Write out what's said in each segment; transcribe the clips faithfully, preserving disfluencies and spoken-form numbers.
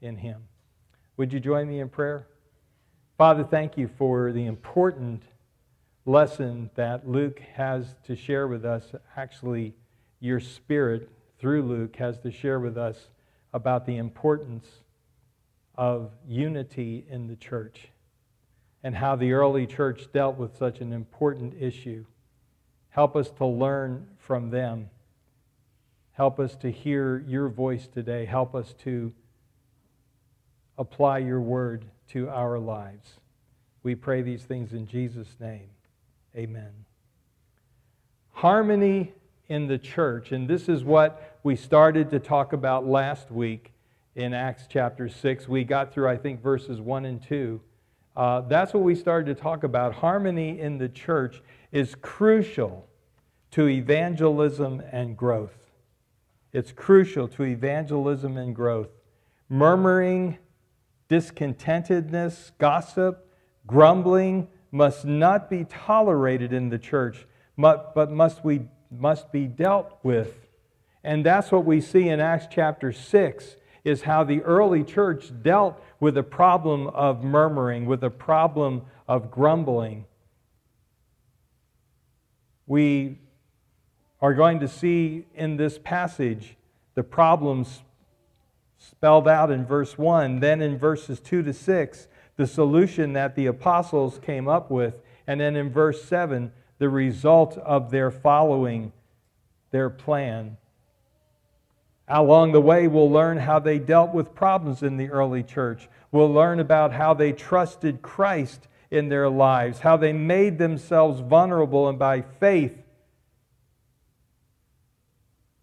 in him. Would you join me in prayer? Father, thank you for the important lesson that Luke has to share with us. Actually, your Spirit, through Luke, has to share with us about the importance of unity in the church and how the early church dealt with such an important issue. Help us to learn from them. Help us to hear your voice today. Help us to apply your word to our lives. We pray these things in Jesus' name. Amen. Harmony in the church. And this is what we started to talk about last week in Acts chapter six. We got through, I think, verses one and two. Uh, that's what we started to talk about. Harmony in the church is crucial to evangelism and growth. It's crucial to evangelism and growth. Murmuring, discontentedness, gossip, grumbling must not be tolerated in the church, but must we must be dealt with. And that's what we see in Acts chapter six, is how the early church dealt with the problem of murmuring, with the problem of grumbling. We are going to see in this passage the problems spelled out in verse one, then in verses two to six, the solution that the apostles came up with, and then in verse seven, the result of their following their plan. Along the way, we'll learn how they dealt with problems in the early church. We'll learn about how they trusted Christ in their lives, how they made themselves vulnerable and by faith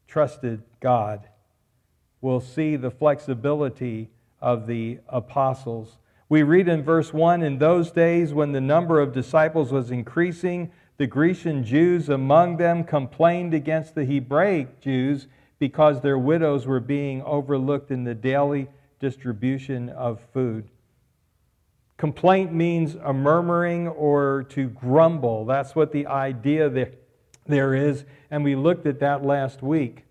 trusted God. We'll see the flexibility of the apostles. We read in verse one, in those days when the number of disciples was increasing, the Grecian Jews among them complained against the Hebraic Jews because their widows were being overlooked in the daily distribution of food. Complaint means a murmuring or to grumble. That's what the idea there, there is, and we looked at that last week.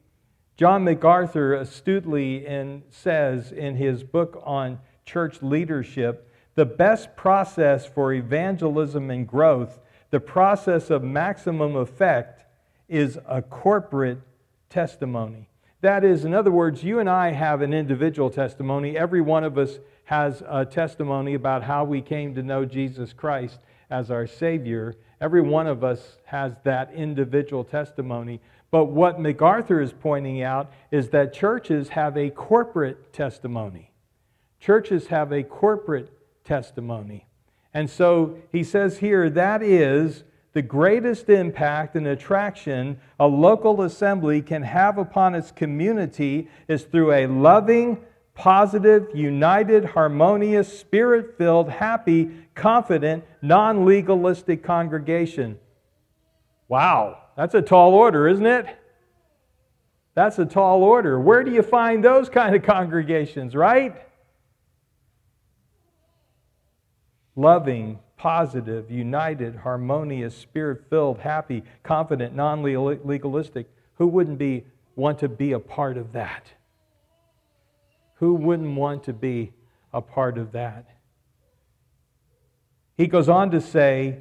John MacArthur astutely in, says in his book on church leadership, the best process for evangelism and growth, the process of maximum effect, is a corporate testimony. That is, in other words, you and I have an individual testimony. Every one of us has a testimony about how we came to know Jesus Christ as our Savior. Every one of us has that individual testimony. But what MacArthur is pointing out is that churches have a corporate testimony. Churches have a corporate testimony. And so he says here, that is the greatest impact and attraction a local assembly can have upon its community is through a loving, positive, united, harmonious, spirit-filled, happy, confident, non-legalistic congregation. Wow, that's a tall order, isn't it? That's a tall order. Where do you find those kind of congregations, right? Loving, positive, united, harmonious, spirit-filled, happy, confident, non-legalistic. Who wouldn't be want to be a part of that? Who wouldn't want to be a part of that? He goes on to say,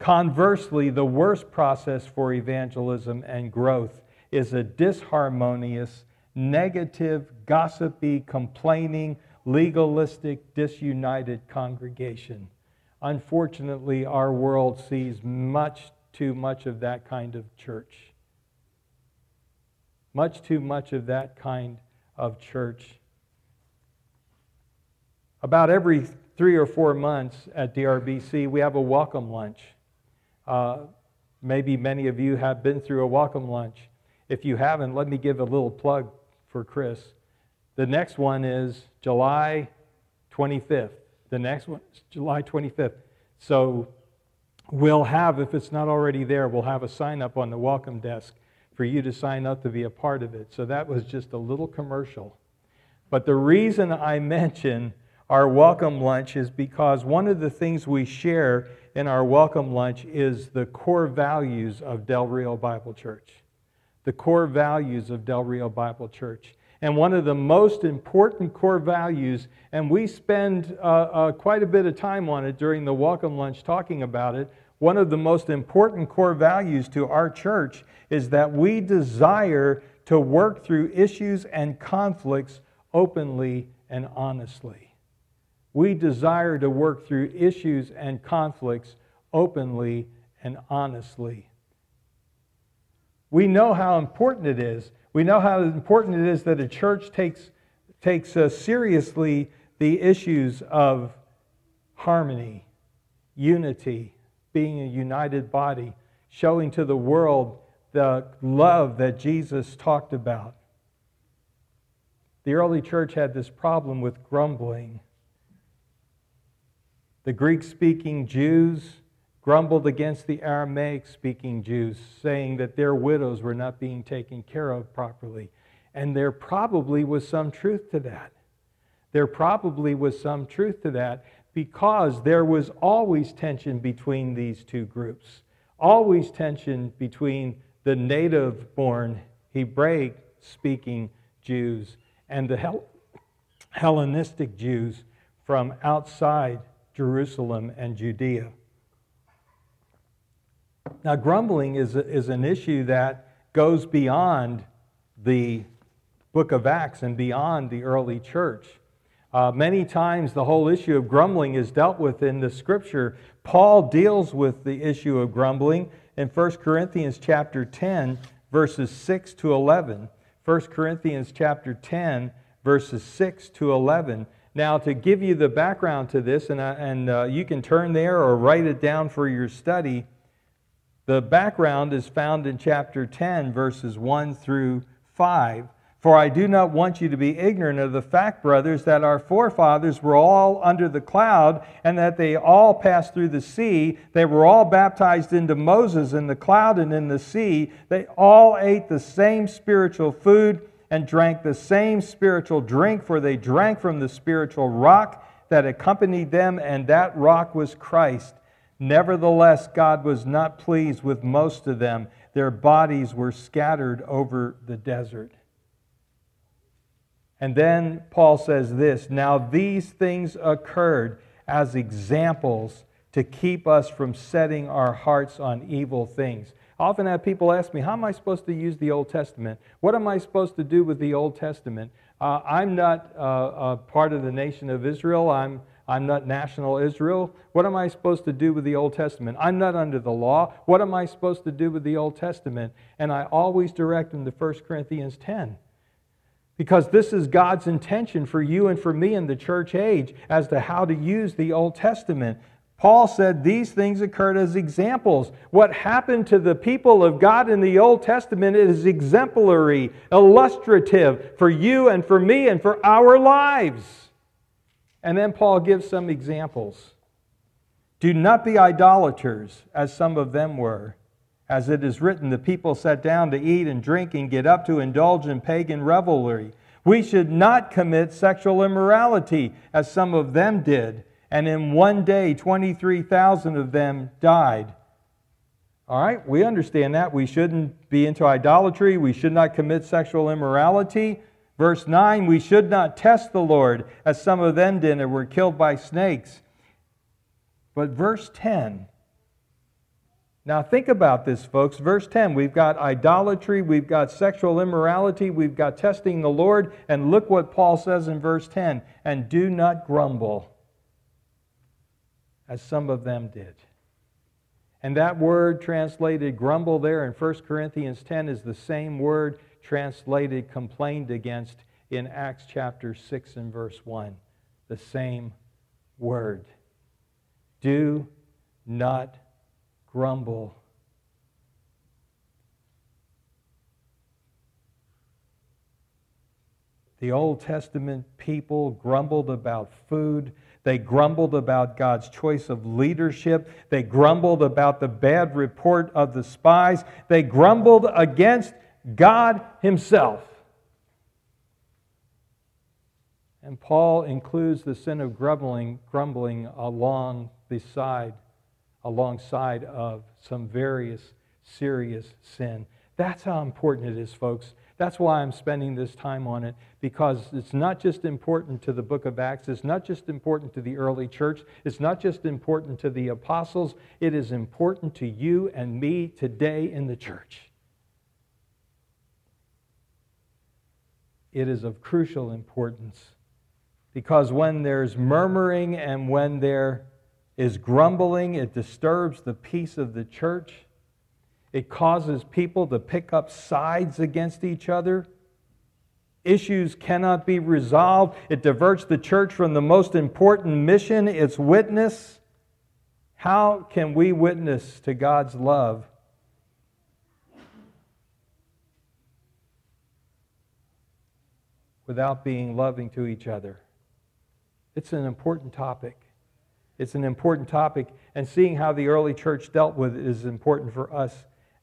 conversely, the worst process for evangelism and growth is a disharmonious, negative, gossipy, complaining, legalistic, disunited congregation. Unfortunately, our world sees much too much of that kind of church. Much too much of that kind of church. About every three or four months at D R B C, we have a welcome lunch. Uh, maybe many of you have been through a welcome lunch. If you haven't, let me give a little plug for Chris. The next one is July twenty-fifth. The next one is July twenty-fifth. So we'll have, if it's not already there, we'll have a sign up on the welcome desk for you to sign up to be a part of it. So that was just a little commercial. But the reason I mention our welcome lunch is because one of the things we share in our welcome lunch is the core values of Del Rio Bible Church. The core values of Del Rio Bible Church. and one of the most important core values, and we spend uh, uh, quite a bit of time on it during the welcome lunch talking about it. One of the most important core values to our church is that we desire to work through issues and conflicts openly and honestly. We desire to work through issues and conflicts openly and honestly. We know how important it is. We know how important it is that a church takes, takes uh, seriously the issues of harmony, unity, being a united body, showing to the world the love that Jesus talked about. The early church had this problem with grumbling. The Greek-speaking Jews grumbled against the Aramaic-speaking Jews, saying that their widows were not being taken care of properly. And there probably was some truth to that. There probably was some truth to that because there was always tension between these two groups, always tension between the native-born Hebraic-speaking Jews and the Hel- Hellenistic Jews from outside Jerusalem and Judea. Now, grumbling is a, is an issue that goes beyond the book of Acts and beyond the early church. Uh, many times the whole issue of grumbling is dealt with in the Scripture. Paul deals with the issue of grumbling in First Corinthians chapter ten, verses six to eleven. First Corinthians chapter ten, verses six to eleven. Now, to give you the background to this, and, I, and uh, you can turn there or write it down for your study, the background is found in chapter ten, verses one through five. For I do not want you to be ignorant of the fact, brothers, that our forefathers were all under the cloud, and that they all passed through the sea. They were all baptized into Moses in the cloud and in the sea. They all ate the same spiritual food and drank the same spiritual drink, for they drank from the spiritual rock that accompanied them, and that rock was Christ. Nevertheless, God was not pleased with most of them. Their bodies were scattered over the desert. And then Paul says this, now these things occurred as examples to keep us from setting our hearts on evil things. I often have people ask me, how am I supposed to use the Old Testament? What am I supposed to do with the Old Testament? Uh, I'm not uh, a part of the nation of Israel. I'm I'm not national Israel. What am I supposed to do with the Old Testament? I'm not under the law. What am I supposed to do with the Old Testament? And I always direct them to First Corinthians ten. Because this is God's intention for you and for me in the church age as to how to use the Old Testament. Paul said these things occurred as examples. What happened to the people of God in the Old Testament is exemplary, illustrative for you and for me and for our lives. And then Paul gives some examples. Do not be idolaters, as some of them were. As it is written, the people sat down to eat and drink and get up to indulge in pagan revelry. We should not commit sexual immorality, as some of them did. And in one day, twenty-three thousand of them died. All right, we understand that. We shouldn't be into idolatry. We should not commit sexual immorality. Verse nine, we should not test the Lord, as some of them did and were killed by snakes. But verse ten, now think about this, folks. Verse ten, we've got idolatry, we've got sexual immorality, we've got testing the Lord, and look what Paul says in verse ten, and do not grumble, as some of them did. And that word translated grumble there in First Corinthians ten is the same word translated complained against in Acts chapter six and verse one. The same word. Do not grumble. The Old Testament people grumbled about food. They grumbled about God's choice of leadership. They grumbled about the bad report of the spies. They grumbled against God Himself. And Paul includes the sin of grumbling, grumbling along the side, alongside of some various serious sin. That's how important it is, folks, That's why I'm spending this time on it, because it's not just important to the book of Acts. It's not just important to the early church. It's not just important to the apostles. It is important to you and me today in the church. It is of crucial importance, because when there's murmuring and when there is grumbling, it disturbs the peace of the church. It causes people to pick up sides against each other. Issues cannot be resolved. It diverts the church from the most important mission, its witness. How can we witness to God's love without being loving to each other? It's an important topic. It's an important topic, and seeing how the early church dealt with it is important for us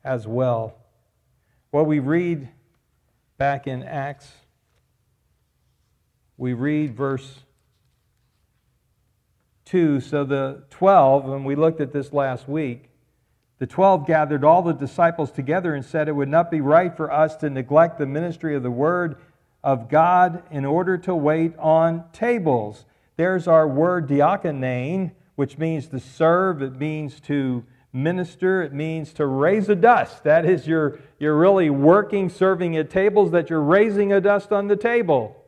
as well. What we read back in Acts, we read verse two. So the twelve, and we looked at this last week, the twelve gathered all the disciples together and said, "It would not be right for us to neglect the ministry of the word of God in order to wait on tables." There's our word diakonein, which means to serve, it means to minister, it means to raise a dust. That is, you're, you're really working, serving at tables, that you're raising a dust on the table.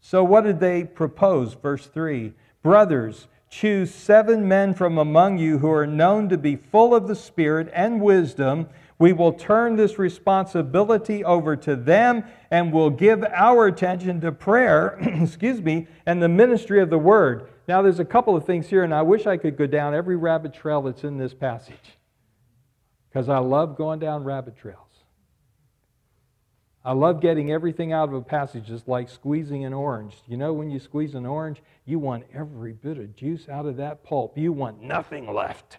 So what did they propose? Verse three, "Brothers, choose seven men from among you who are known to be full of the Spirit and wisdom. We will turn this responsibility over to them and will give our attention to prayer excuse me, and the ministry of the Word." Now, there's a couple of things here, and I wish I could go down every rabbit trail that's in this passage, because I love going down rabbit trails. I love getting everything out of a passage, just like squeezing an orange. You know, when you squeeze an orange, you want every bit of juice out of that pulp. You want nothing left.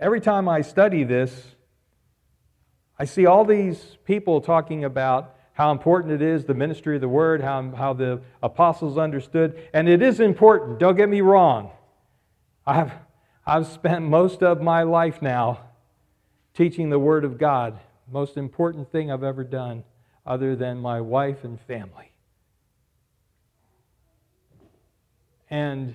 Every time I study this, I see all these people talking about how important it is, the ministry of the Word, how, how the apostles understood. And it is important, don't get me wrong. I've... I've spent most of my life now teaching the Word of God. Most important thing I've ever done, other than my wife and family. And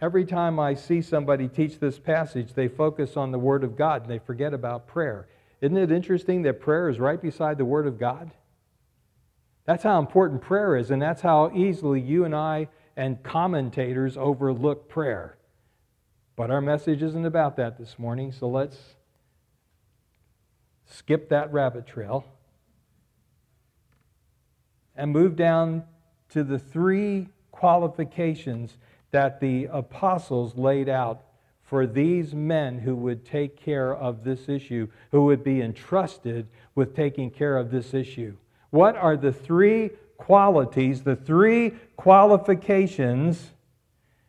every time I see somebody teach this passage, they focus on the Word of God and they forget about prayer. Isn't it interesting that prayer is right beside the Word of God? That's how important prayer is, and that's how easily you and I and commentators overlook prayer. But our message isn't about that this morning, so let's skip that rabbit trail and move down to the three qualifications that the apostles laid out for these men who would take care of this issue, who would be entrusted with taking care of this issue. What are the three qualities, the three qualifications?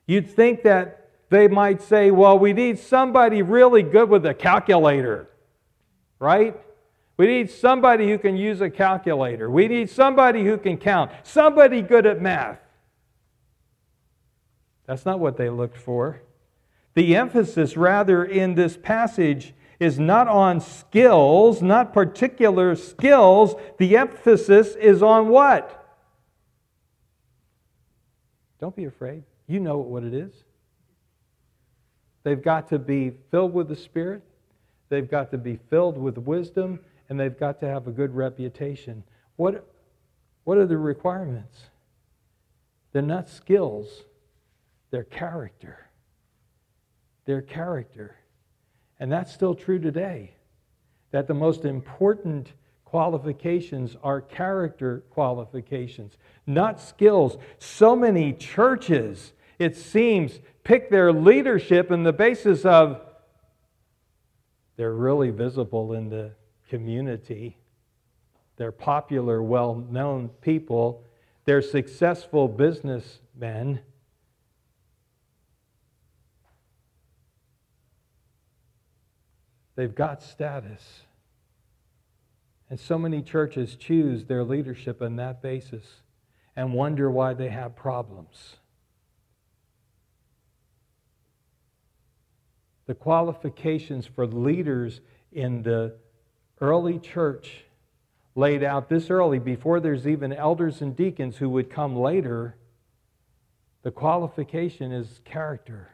You'd think that they might say, well, we need somebody really good with a calculator, right? We need somebody who can use a calculator. We need somebody who can count. Somebody good at math. That's not what they looked for. The emphasis, rather, in this passage is not on skills, not particular skills. The emphasis is on what? Don't be afraid. You know what it is. They've got to be filled with the Spirit. They've got to be filled with wisdom. And they've got to have a good reputation. What, what are the requirements? They're not skills. They're character. They're character. And that's still true today, that the most important qualifications are character qualifications, not skills. So many churches, it seems, pick their leadership on the basis of they're really visible in the community, they're popular, well-known people, they're successful businessmen. They've got status. And so many churches choose their leadership on that basis. and wonder why they have problems. The qualifications for leaders in the early church laid out this early, before there's even elders and deacons who would come later, the qualification is character.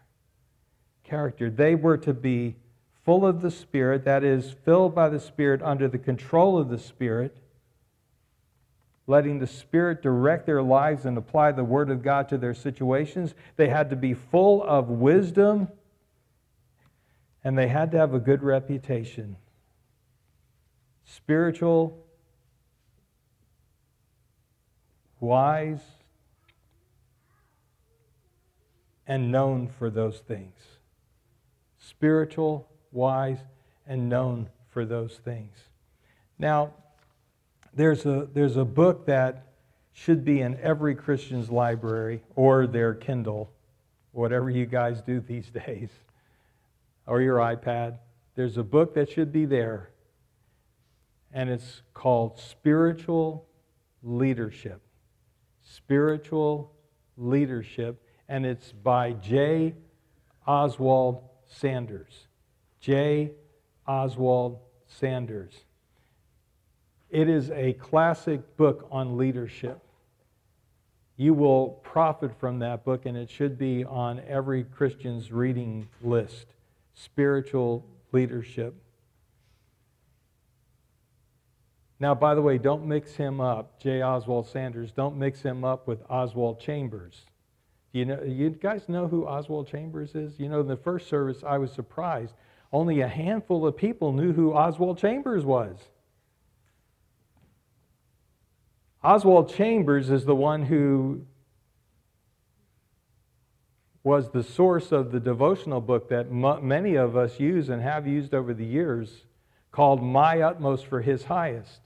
Character. They were to be full of the Spirit, that is, filled by the Spirit, under the control of the Spirit, letting the Spirit direct their lives and apply the Word of God to their situations. They had to be full of wisdom, and they had to have a good reputation. Spiritual, wise, and known for those things. Spiritual, wise, and known for those things. Now, there's a, there's a book that should be in every Christian's library or their Kindle, whatever you guys do these days, or your iPad. There's a book that should be there, and it's called Spiritual Leadership. Spiritual Leadership, and it's by J. Oswald Sanders. J. Oswald Sanders. It is a classic book on leadership. You will profit from that book, and it should be on every Christian's reading list. Spiritual leadership. Now, by the way, don't mix him up, J. Oswald Sanders. Don't mix him up with Oswald Chambers. You know, you guys know who Oswald Chambers is? You know, in the first service, I was surprised. Only a handful of people knew who Oswald Chambers was. Oswald Chambers is the one who was the source of the devotional book that m- many of us use and have used over the years, called My Utmost for His Highest.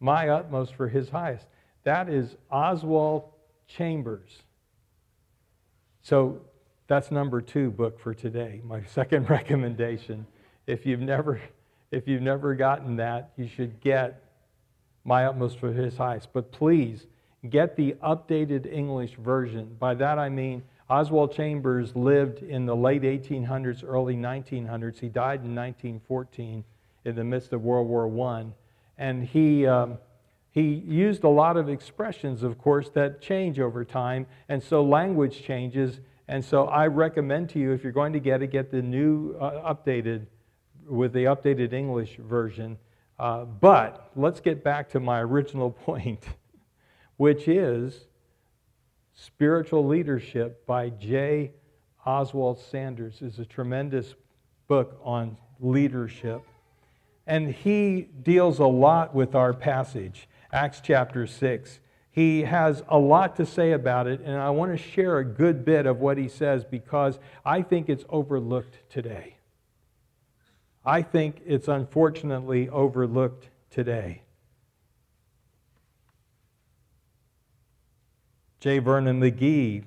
My Utmost for His Highest. That is Oswald Chambers. So that's number two book for today, my second recommendation. If you've never, if you've never gotten that, you should get My Utmost for His Highest. But please, get the updated English version. By that I mean, Oswald Chambers lived in the late eighteen hundreds, early nineteen hundreds. He died in nineteen fourteen in the midst of World War One. And he um, he used a lot of expressions, of course, that change over time. And so language changes. And so I recommend to you, if you're going to get it, get the new uh, updated, with the updated English version. Uh, but let's get back to my original point, which is Spiritual Leadership by J. Oswald Sanders is a tremendous book on leadership. And he deals a lot with our passage, Acts chapter six. He has a lot to say about it, and I want to share a good bit of what he says because I think it's overlooked today. I think it's unfortunately overlooked today. J. Vernon McGee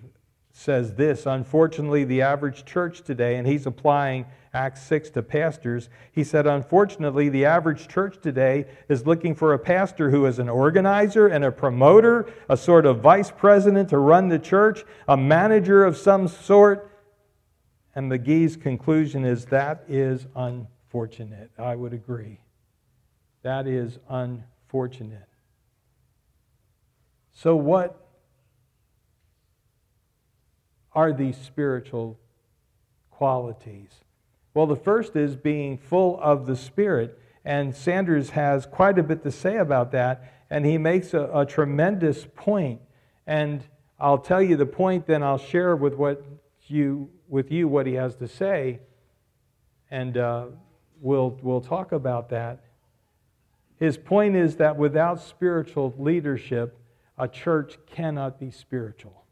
says this: unfortunately, the average church today, and he's applying Acts six to pastors, he said, unfortunately, the average church today is looking for a pastor who is an organizer and a promoter, a sort of vice president to run the church, a manager of some sort. And McGee's conclusion is that is unfortunate. I would agree. That is unfortunate. So what are these spiritual qualities? Well, the first is being full of the Spirit, and Sanders has quite a bit to say about that, and he makes a, a tremendous point. And I'll tell you the point, then I'll share with what you with you what he has to say, and uh, we'll we'll talk about that. His point is that without spiritual leadership, a church cannot be spiritual.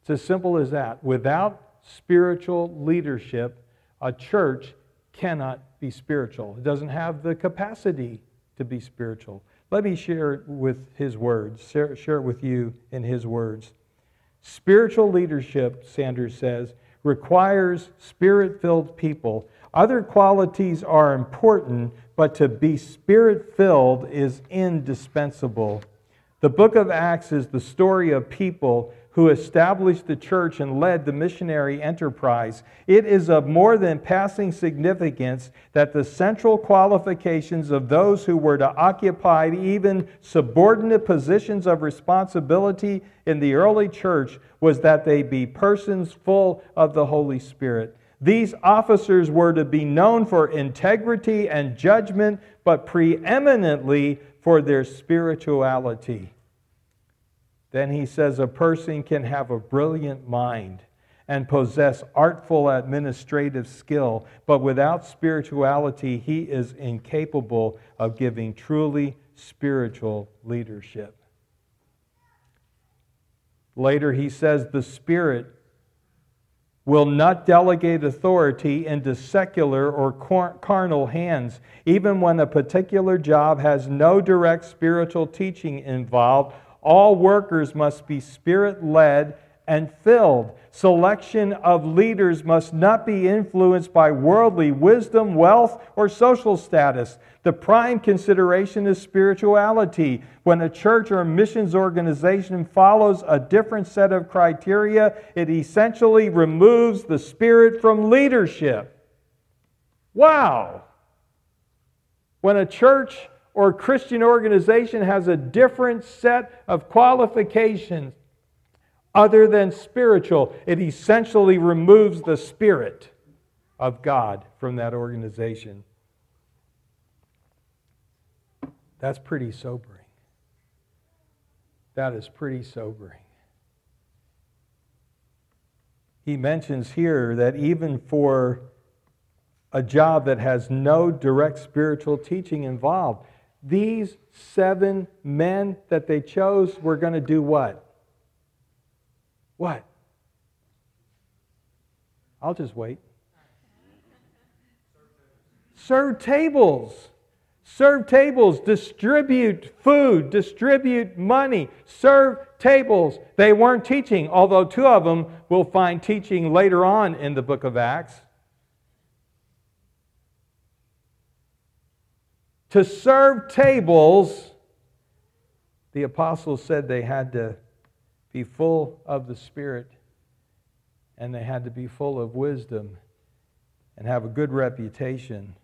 It's as simple as that. Without spiritual leadership, a church cannot be spiritual. It doesn't have the capacity to be spiritual. Let me share it with his words, share, share it with you in his words. Spiritual leadership, Sanders says, requires Spirit-filled people. Other qualities are important, but to be Spirit-filled is indispensable. The book of Acts is the story of people who established the church and led the missionary enterprise. It is of more than passing significance that the central qualifications of those who were to occupy even subordinate positions of responsibility in the early church was that they be persons full of the Holy Spirit. These officers were to be known for integrity and judgment, but preeminently for their spirituality. Then he says a person can have a brilliant mind and possess artful administrative skill, but without spirituality, he is incapable of giving truly spiritual leadership. Later he says the Spirit will not delegate authority into secular or carnal hands, even when a particular job has no direct spiritual teaching involved. All workers must be Spirit-led and filled. Selection of leaders must not be influenced by worldly wisdom, wealth, or social status. The prime consideration is spirituality. When a church or missions organization follows a different set of criteria, it essentially removes the Spirit from leadership. Wow! When a church or Christian organization has a different set of qualifications other than spiritual, it essentially removes the Spirit of God from that organization. That's pretty sobering. That is pretty sobering. He mentions here that even for a job that has no direct spiritual teaching involved, these seven men that they chose were going to do what? What? I'll just wait. Serve tables. Serve tables. Distribute food. Distribute money. Serve tables. They weren't teaching, although two of them we'll find teaching later on in the book of Acts. To serve tables, the apostles said they had to be full of the Spirit and they had to be full of wisdom and have a good reputation.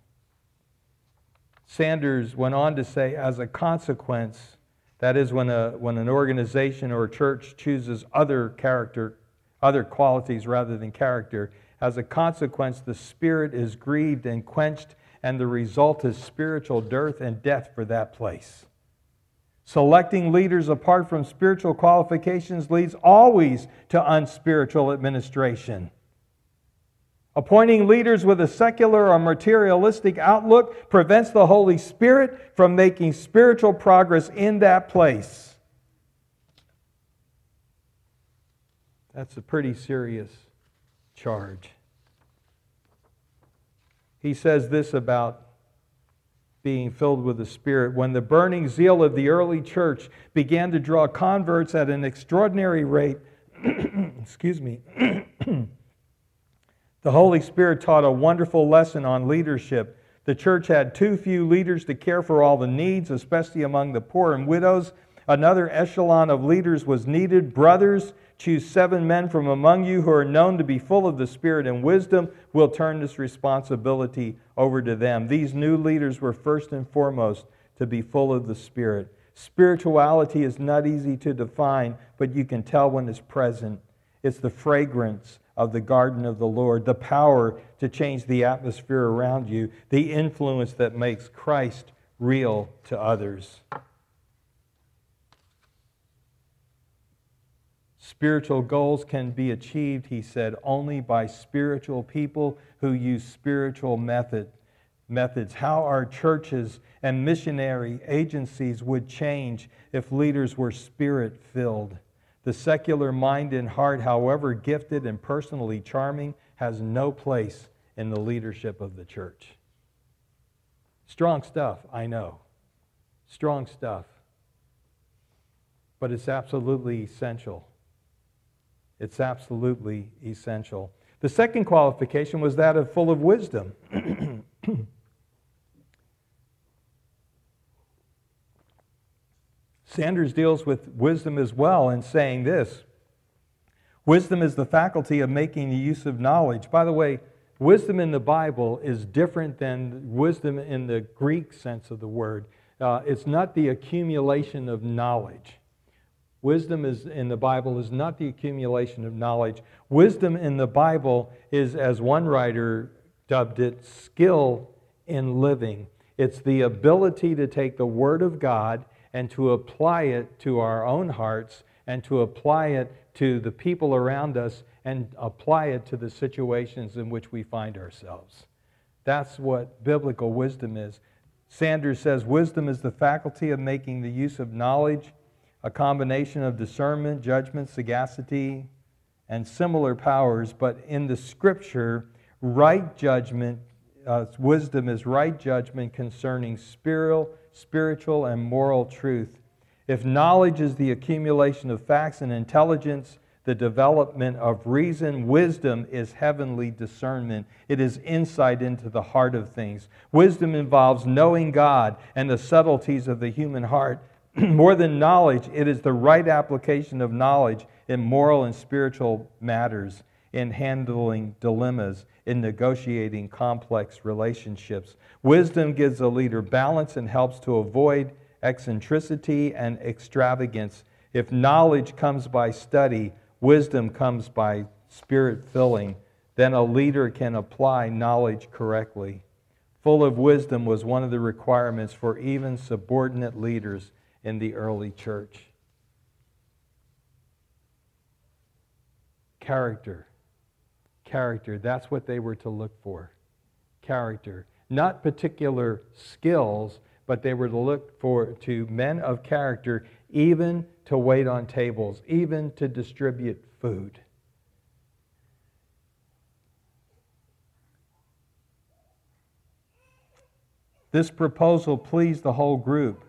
Sanders went on to say, as a consequence, that is when a when an organization or a church chooses other character, other qualities rather than character, as a consequence, the Spirit is grieved and quenched, and the result is spiritual dearth and death for that place. Selecting leaders apart from spiritual qualifications leads always to unspiritual administration. Appointing leaders with a secular or materialistic outlook prevents the Holy Spirit from making spiritual progress in that place. That's a pretty serious charge. He says this about being filled with the Spirit. When the burning zeal of the early church began to draw converts at an extraordinary rate, excuse me, the Holy Spirit taught a wonderful lesson on leadership. The church had too few leaders to care for all the needs, especially among the poor and widows. Another echelon of leaders was needed. Brothers, choose seven men from among you who are known to be full of the Spirit and wisdom. We'll turn this responsibility over to them. These new leaders were first and foremost to be full of the Spirit. Spirituality is not easy to define, but you can tell when it's present. It's the fragrance of the garden of the Lord, the power to change the atmosphere around you, the influence that makes Christ real to others. Spiritual goals can be achieved, he said, only by spiritual people who use spiritual method, methods. How our churches and missionary agencies would change if leaders were Spirit-filled. The secular mind and heart, however gifted and personally charming, has no place in the leadership of the church. Strong stuff, I know. Strong stuff. But it's absolutely essential. It's absolutely essential. The second qualification was that of full of wisdom. Sanders deals with wisdom as well in saying this. Wisdom is the faculty of making the use of knowledge. By the way, wisdom in the Bible is different than wisdom in the Greek sense of the word. Uh, it's not the accumulation of knowledge. Wisdom is in the Bible is not the accumulation of knowledge. Wisdom in the Bible is, as one writer dubbed it, skill in living. It's the ability to take the Word of God and to apply it to our own hearts and to apply it to the people around us and apply it to the situations in which we find ourselves. That's what biblical wisdom is. Sanders says wisdom is the faculty of making the use of knowledge, a combination of discernment, judgment, sagacity, and similar powers. But in the Scripture, right judgment, uh, wisdom is right judgment concerning spiritual, spiritual and moral truth. If knowledge is the accumulation of facts and intelligence, the development of reason, wisdom is heavenly discernment. It is insight into the heart of things. Wisdom involves knowing God and the subtleties of the human heart. More than knowledge, it is the right application of knowledge in moral and spiritual matters, in handling dilemmas, in negotiating complex relationships. Wisdom gives a leader balance and helps to avoid eccentricity and extravagance. If knowledge comes by study, wisdom comes by spirit filling, then a leader can apply knowledge correctly. Full of wisdom was one of the requirements for even subordinate leaders in the early church. Character. Character. That's what they were to look for. Character. Not particular skills, but they were to look for to men of character, even to wait on tables, even to distribute food. This proposal pleased the whole group.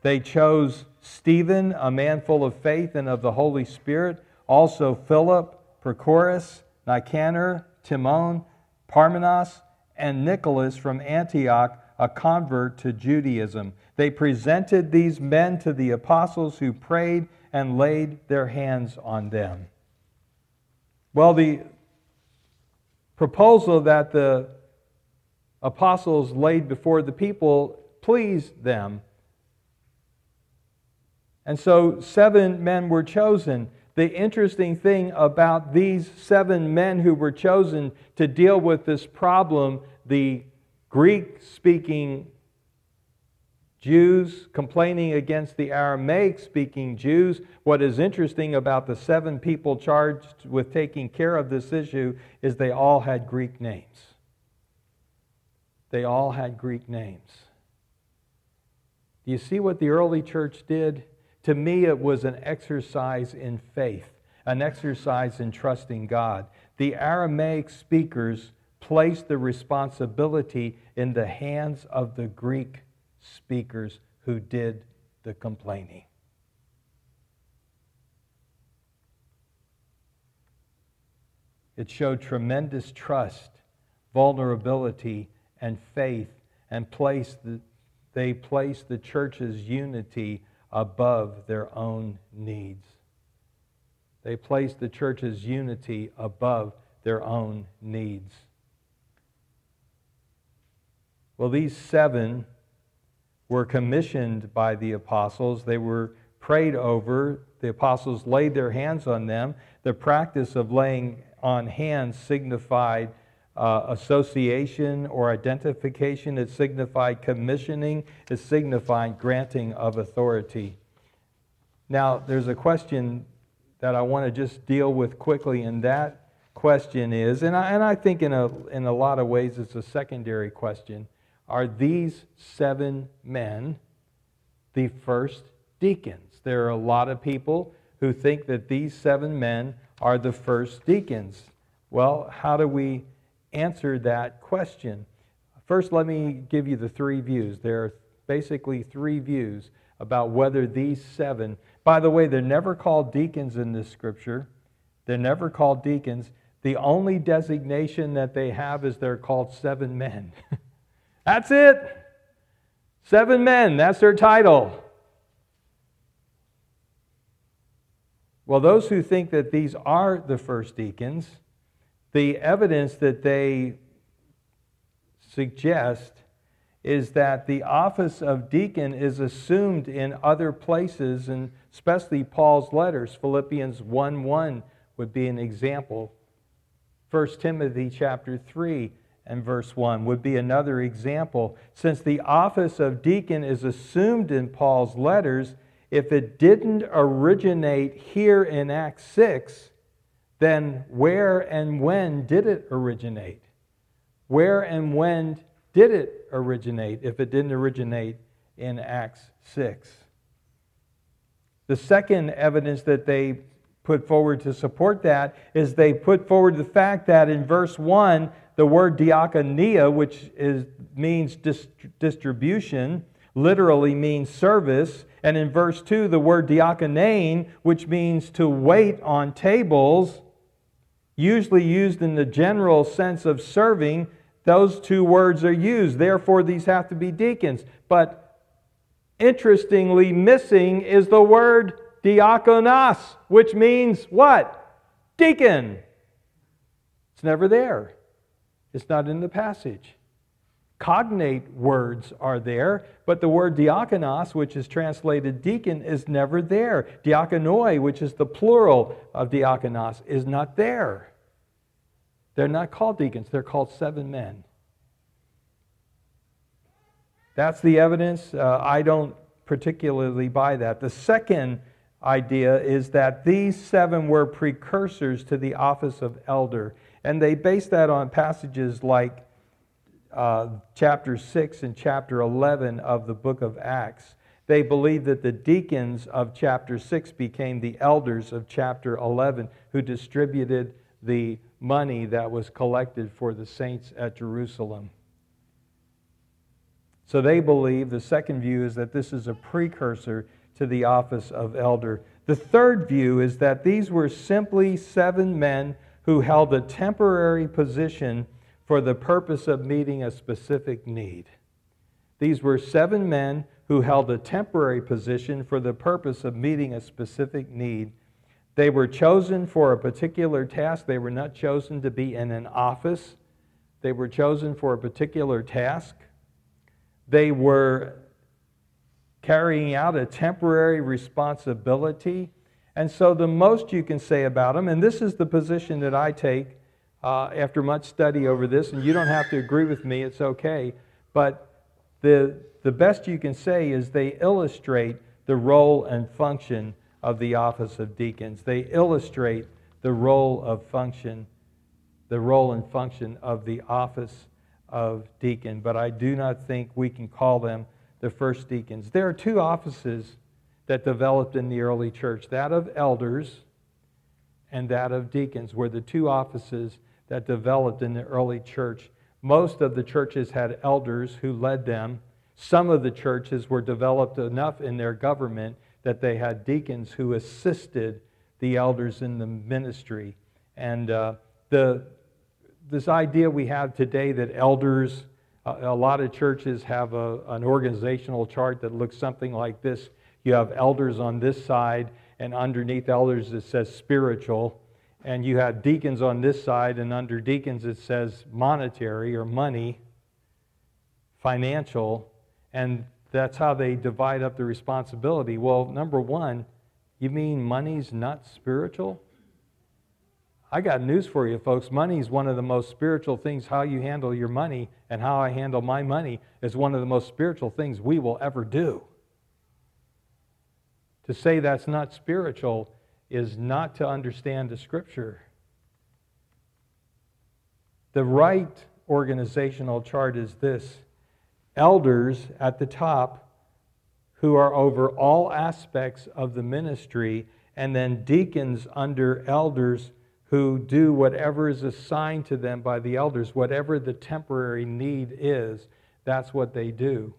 They chose Stephen, a man full of faith and of the Holy Spirit, also Philip, Prochorus, Nicanor, Timon, Parmenas, and Nicholas from Antioch, a convert to Judaism. They presented these men to the apostles, who prayed and laid their hands on them. Well, the proposal that the apostles laid before the people pleased them. And so seven men were chosen. The interesting thing about these seven men who were chosen to deal with this problem, the Greek-speaking Jews complaining against the Aramaic-speaking Jews, what is interesting about the seven people charged with taking care of this issue is they all had Greek names. They all had Greek names. Do you see what the early church did? To me, it was an exercise in faith, an exercise in trusting God. The Aramaic speakers placed the responsibility in the hands of the Greek speakers who did the complaining. It showed tremendous trust, vulnerability, and faith, and placed the, they placed the church's unity above their own needs. They placed the church's unity above their own needs. Well, these seven were commissioned by the apostles. They were prayed over. The apostles laid their hands on them. The practice of laying on hands signified Uh, association or identification. It signified commissioning. It signified granting of authority. Now, there's a question that I want to just deal with quickly, and that question is, and I, and I think in a, in a lot of ways it's a secondary question, are these seven men the first deacons? There are a lot of people who think that these seven men are the first deacons. Well, how do we answer that question? First, let me give you the three views. There are basically three views about whether these seven, by the way, they're never called deacons in this scripture. They're never called deacons. The only designation that they have is they're called seven men. That's it. Seven men, that's their title. Well, those who think that these are the first deacons, the evidence that they suggest is that the office of deacon is assumed in other places, and especially Paul's letters. Philippians one one would be an example. First Timothy chapter three and verse one would be another example. Since the office of deacon is assumed in Paul's letters, if it didn't originate here in Acts six, then where and when did it originate? Where and when did it originate if it didn't originate in Acts six? The second evidence that they put forward to support that is they put forward the fact that in verse one, the word diakonia, which is, means dist- distribution, literally means service. And in verse two, the word diakonein, which means to wait on tables, usually used in the general sense of serving, those two words are used. Therefore, these have to be deacons. But interestingly missing is the word diakonos, which means what? Deacon. It's never there. It's not in the passage. Cognate words are there, but the word diakonos, which is translated deacon, is never there. Diakonoi, which is the plural of diakonos, is not there. They're not called deacons. They're called seven men. That's the evidence. Uh, I don't particularly buy that. The second idea is that these seven were precursors to the office of elder, and they base that on passages like Uh, chapter six and chapter eleven of the book of Acts. They believe that the deacons of chapter six became the elders of chapter eleven who distributed the money that was collected for the saints at Jerusalem. So they believe, the second view is that this is a precursor to the office of elder. The third view is that these were simply seven men who held a temporary position for the purpose of meeting a specific need. These were seven men who held a temporary position for the purpose of meeting a specific need. They were chosen for a particular task. They were not chosen to be in an office. They were chosen for a particular task. They were carrying out a temporary responsibility. And so the most you can say about them, and this is the position that I take, Uh, after much study over this, and you don't have to agree with me, it's okay, but the the best you can say is they illustrate the role and function of the office of deacons. They illustrate the role of function, the role and function of the office of deacon, but I do not think we can call them the first deacons. There are two offices that developed in the early church, that of elders and that of deacons, were the two offices that developed in the early church. Most of the churches had elders who led them. Some of the churches were developed enough in their government that they had deacons who assisted the elders in the ministry. And uh, the this idea we have today that elders, uh, a lot of churches have a, an organizational chart that looks something like this. You have elders on this side, and underneath elders it says spiritual, and you have deacons on this side, and under deacons it says monetary or money, financial, and that's how they divide up the responsibility. Well, number one, you mean money's not spiritual? I got news for you, folks. Money's one of the most spiritual things. How you handle your money and how I handle my money is one of the most spiritual things we will ever do. To say that's not spiritual is not to understand the Scripture. The right organizational chart is this: elders at the top who are over all aspects of the ministry, and then deacons under elders who do whatever is assigned to them by the elders, whatever the temporary need is, that's what they do.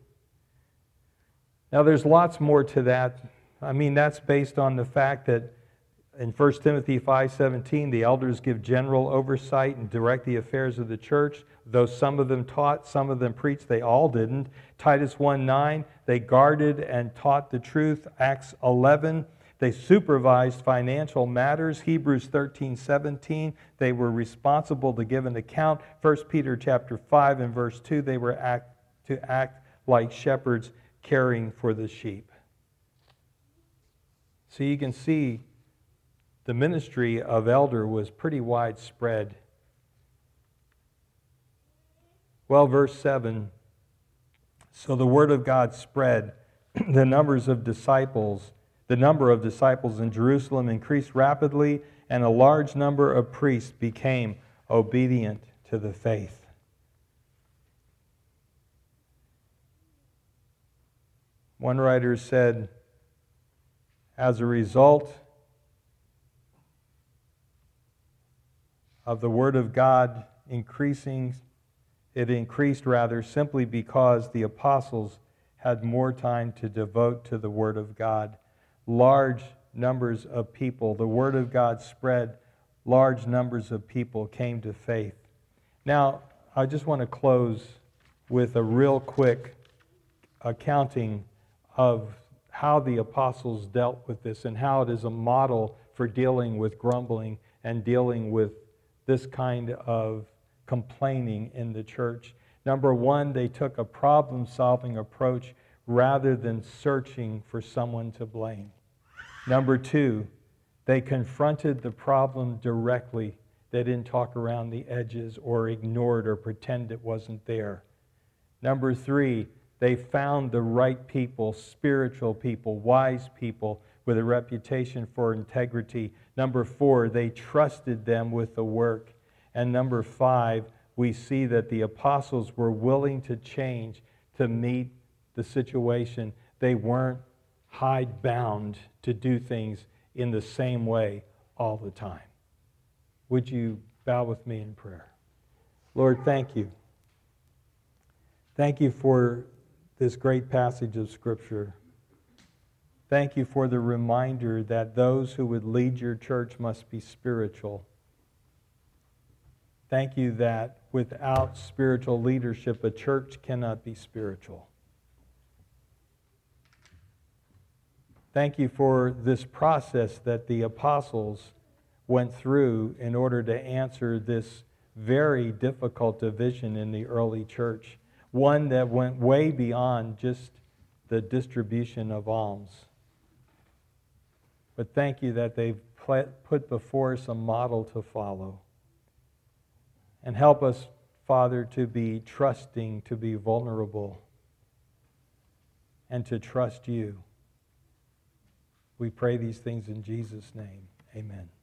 Now there's lots more to that. I mean, that's based on the fact that in First Timothy five seventeen, the elders give general oversight and direct the affairs of the church. Though some of them taught, some of them preached, they all didn't. Titus one nine, they guarded and taught the truth. Acts eleven, They supervised financial matters, Hebrews thirteen seventeen. They were responsible to give an account. First Peter chapter five and verse two, they were act, to act like shepherds caring for the sheep. So you can see the ministry of elder was pretty widespread. Well, verse seven, so the word of God spread. The numbers of disciples, the number of disciples in Jerusalem increased rapidly, and a large number of priests became obedient to the faith. One writer said, as a result of the word of God increasing, it increased rather simply because the apostles had more time to devote to the word of God. Large numbers of people, the word of God spread, large numbers of people came to faith. Now, I just want to close with a real quick accounting of how the apostles dealt with this and how it is a model for dealing with grumbling and dealing with this kind of complaining in the church. Number one, they took a problem-solving approach rather than searching for someone to blame. Number two, they confronted the problem directly. They didn't talk around the edges or ignore it or pretend it wasn't there. Number three, they found the right people, spiritual people, wise people with a reputation for integrity. Number four, they trusted them with the work. And number five, we see that the apostles were willing to change to meet the situation. They weren't hidebound to do things in the same way all the time. Would you bow with me in prayer? Lord, thank you. Thank you for this great passage of Scripture. Thank you for the reminder that those who would lead your church must be spiritual. Thank you that without spiritual leadership, a church cannot be spiritual. Thank you for this process that the apostles went through in order to answer this very difficult division in the early church, one that went way beyond just the distribution of alms. But thank you that they've put before us a model to follow. And help us, Father, to be trusting, to be vulnerable, and to trust you. We pray these things in Jesus' name. Amen.